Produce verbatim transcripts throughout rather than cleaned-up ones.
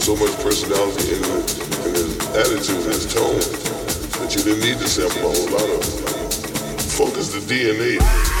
So much personality in his, in his attitude, his tone, that that you didn't need to sample a whole lot of. Focus the D N A.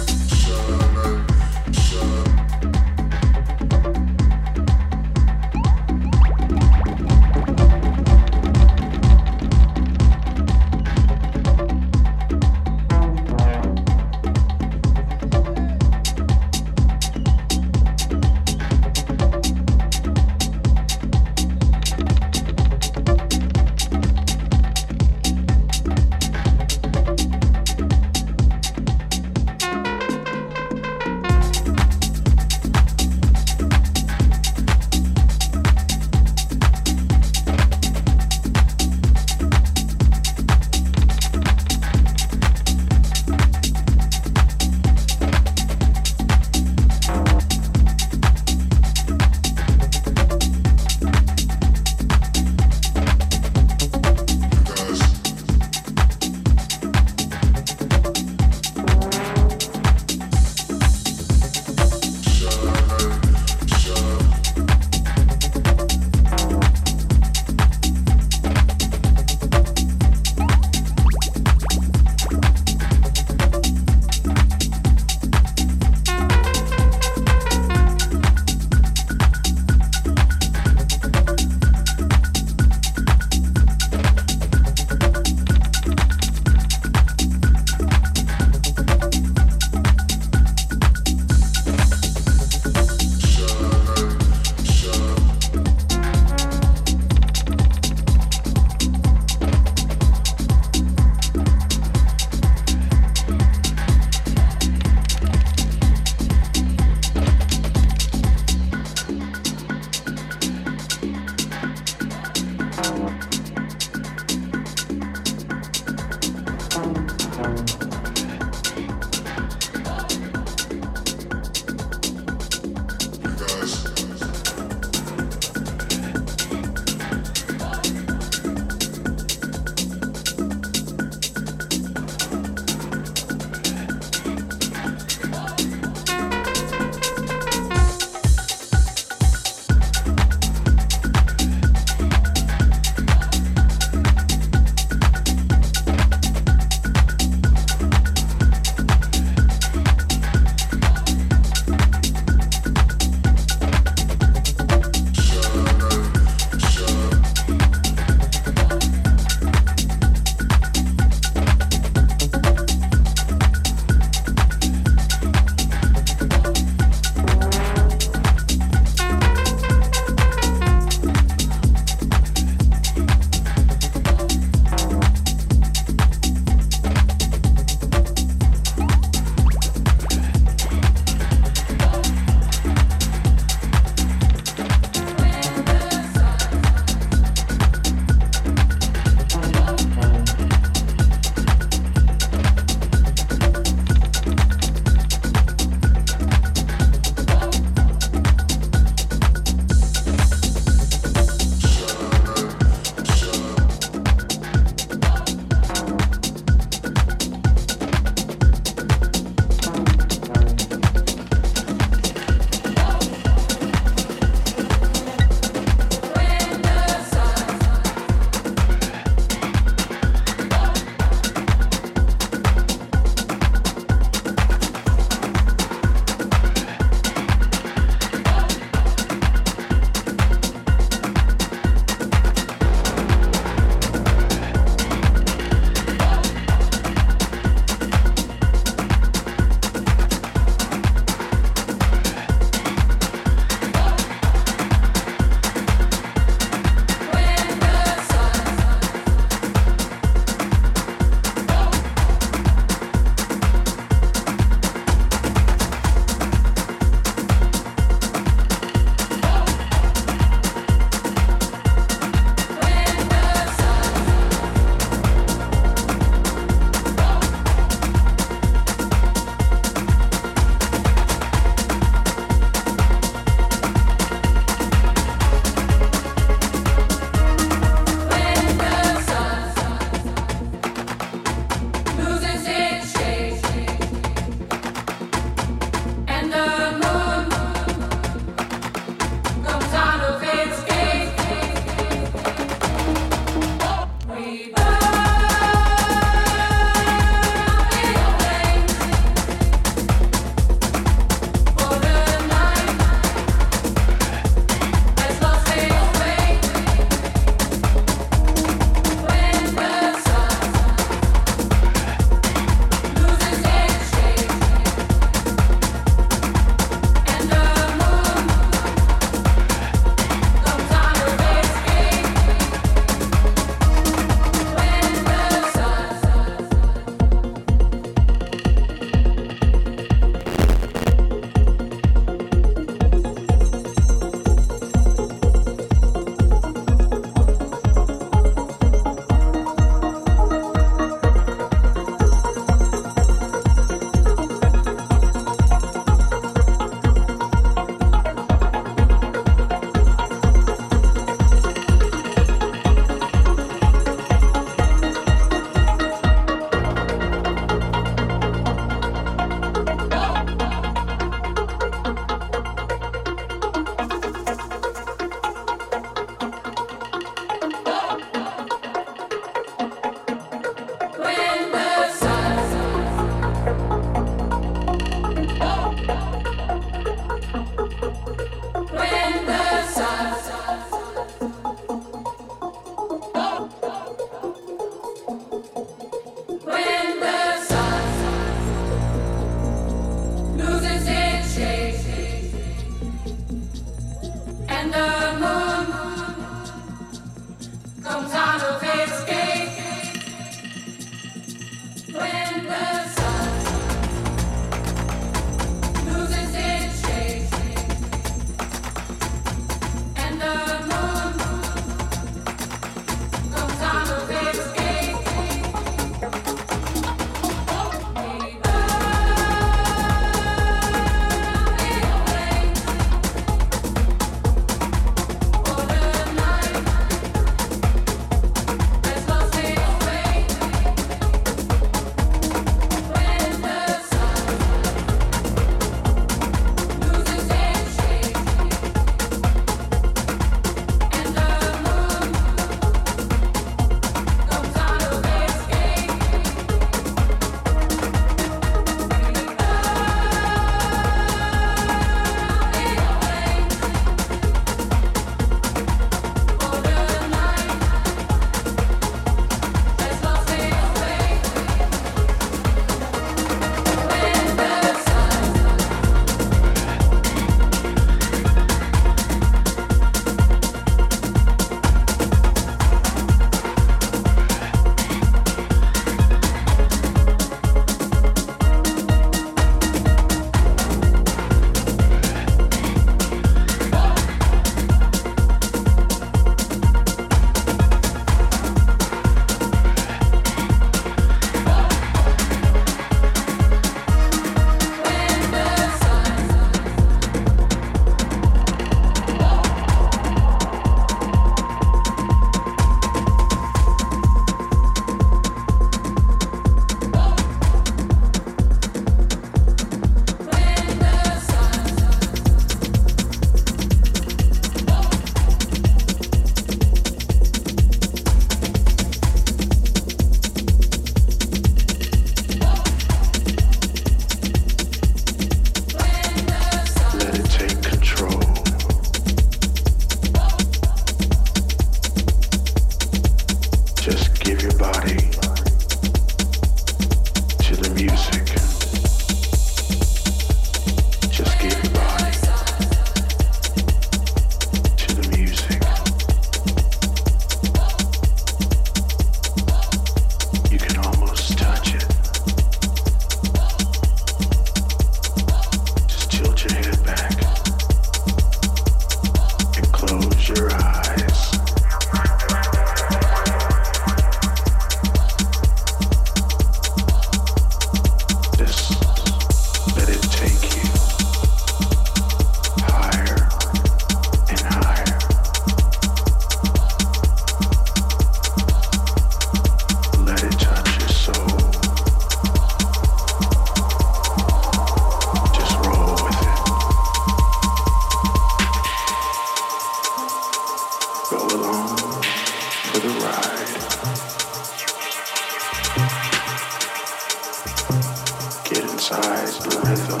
synthesize the rhythm.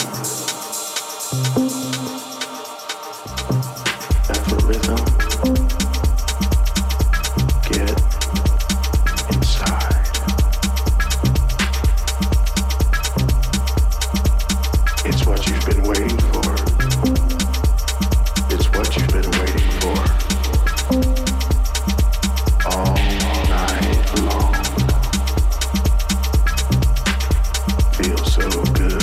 Let the rhythm get inside. It's what you've been waiting for. It's what you've been waiting for. All night long. Feels so good.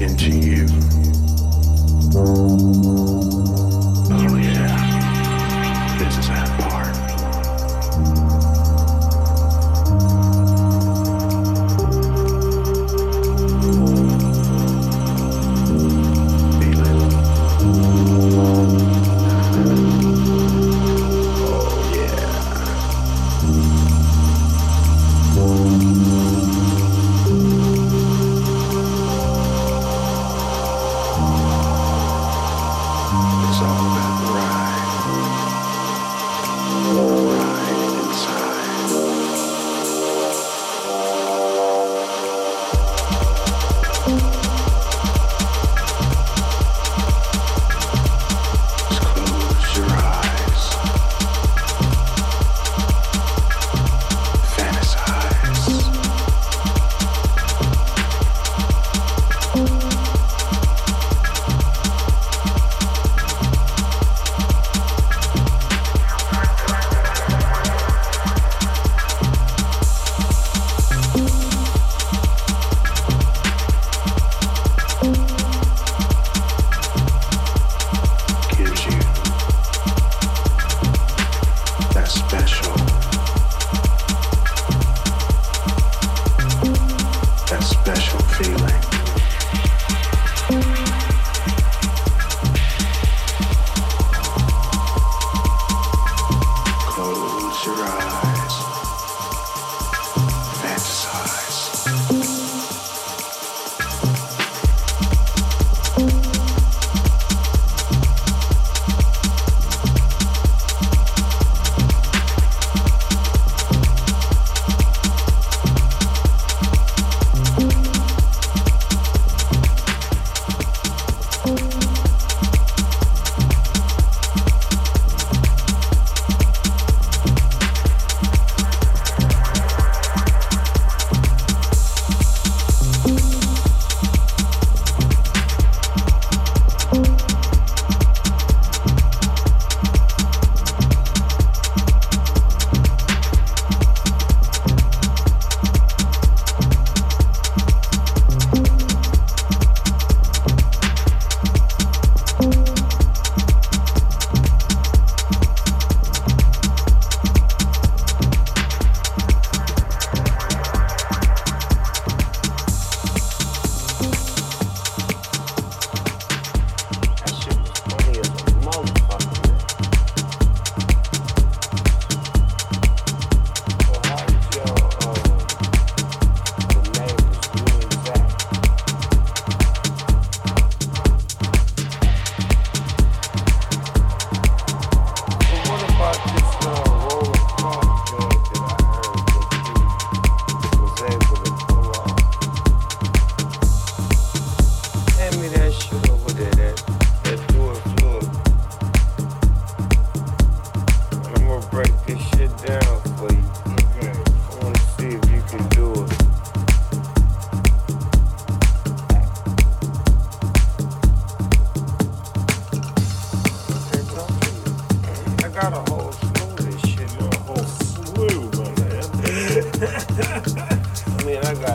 Into you. Oh yeah, this is that part. Feel it. Oh yeah. I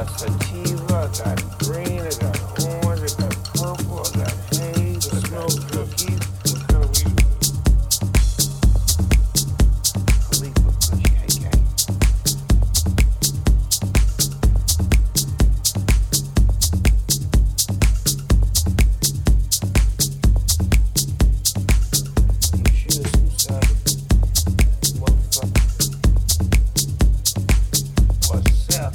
got sativa, I got green, I got orange, I got purple, I got haze, I got cookies. What kind of weed? Khalid with Kush K K. You shoot us inside the motherfucker. Myself. Yeah.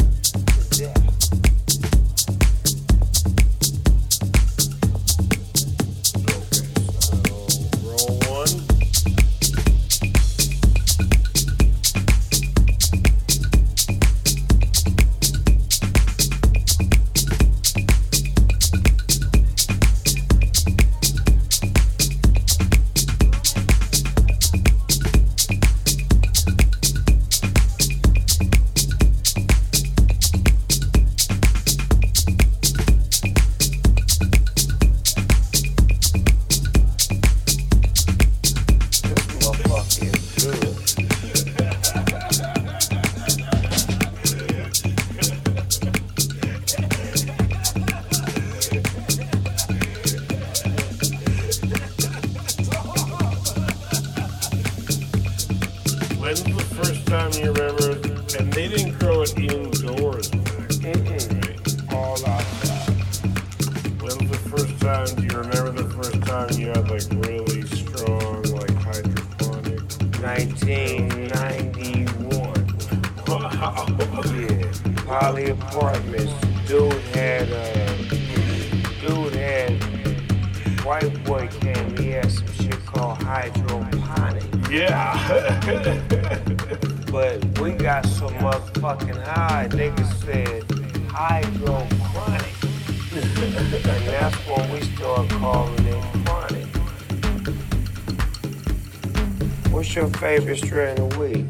When's the first time you remember? And they didn't grow it indoors, right? All outside. When's the first time? Do you remember the first time you had like really strong like hydroponic? nineteen ninety-one. Wow. Yeah. Poly Apartments. Dude had a dude had white boy came. He had some shit called hydroponic. Yeah. But we got so motherfucking high, niggas said hydroponic. And that's when we start calling it chronic. What's your favorite strain of weed?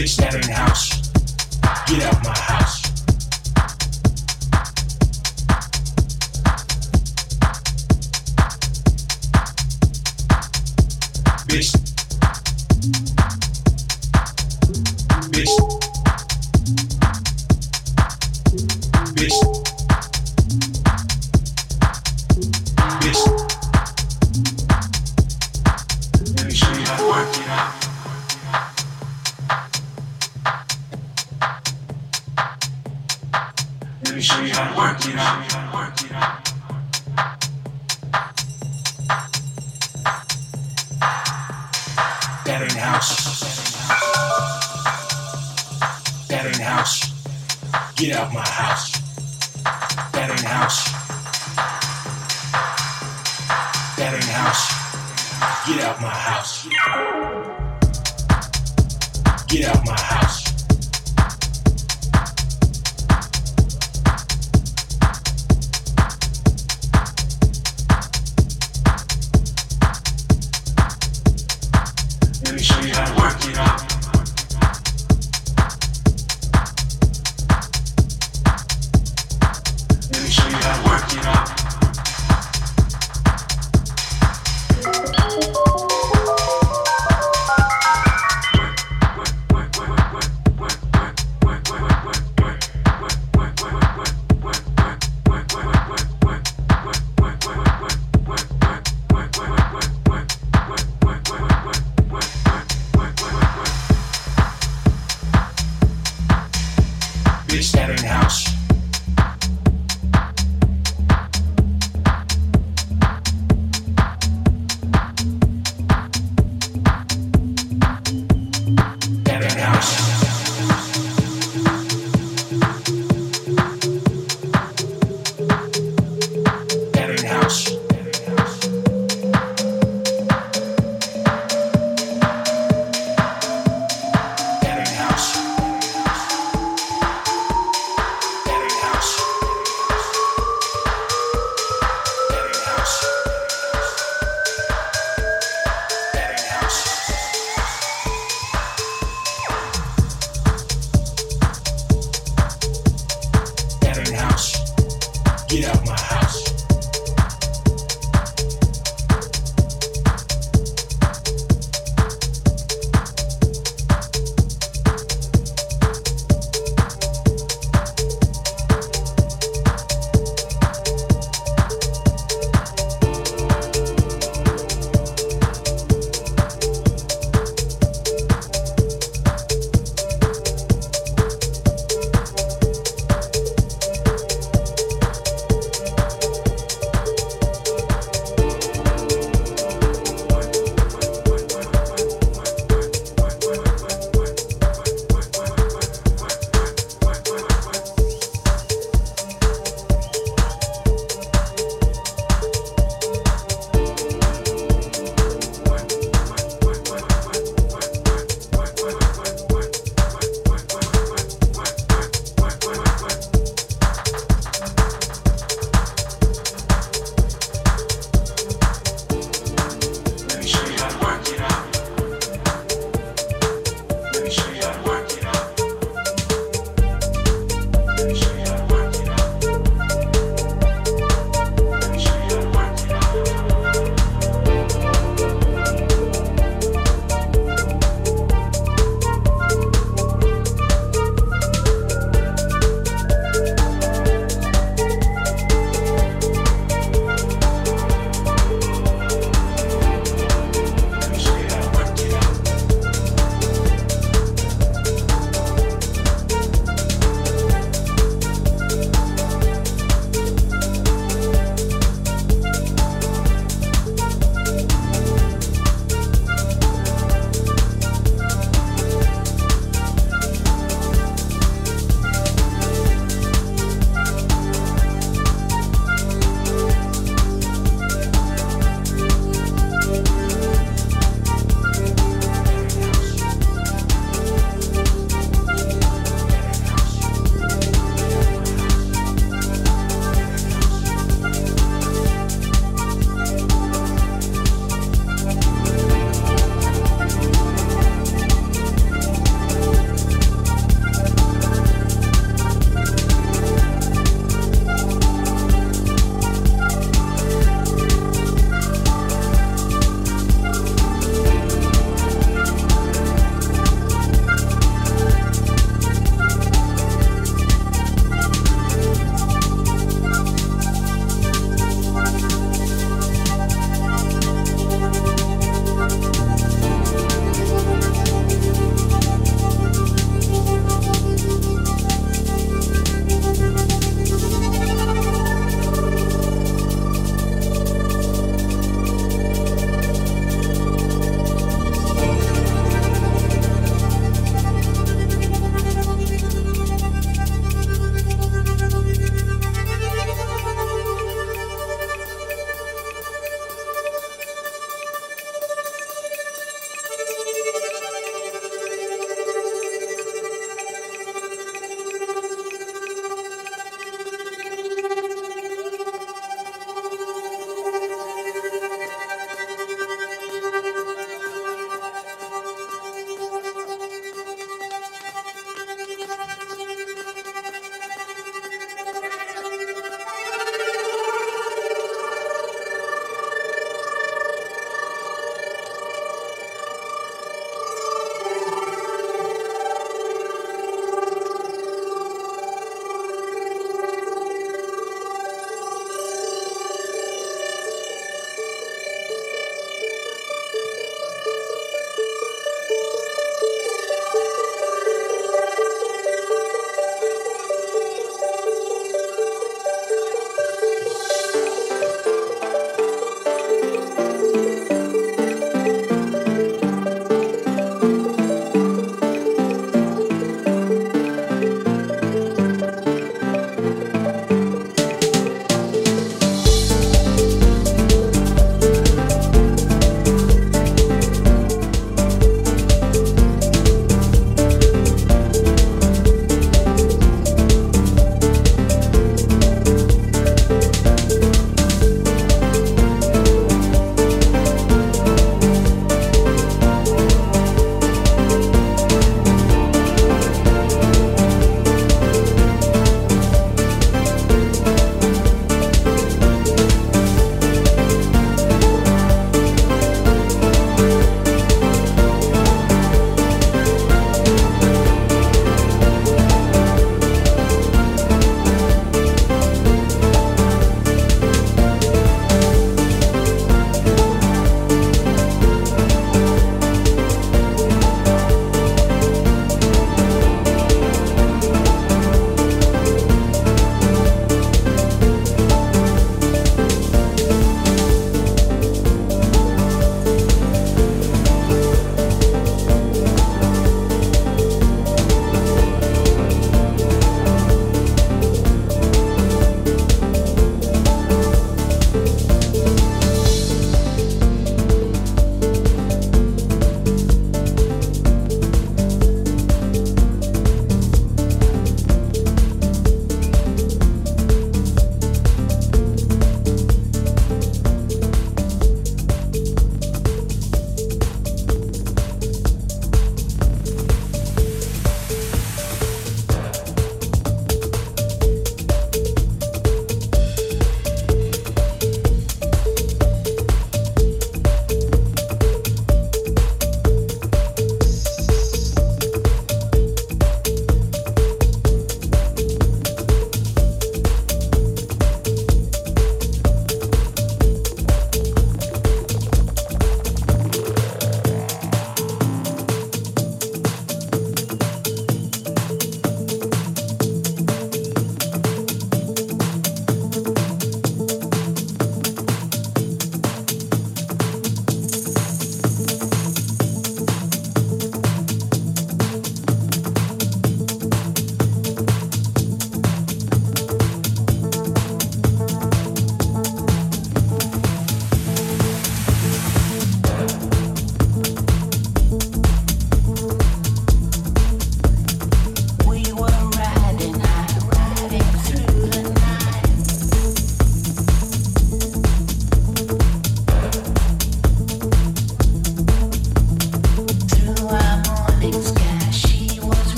bitch, that ain't house. Get out my house. Bitch. Bitch. Bitch, that ain't house.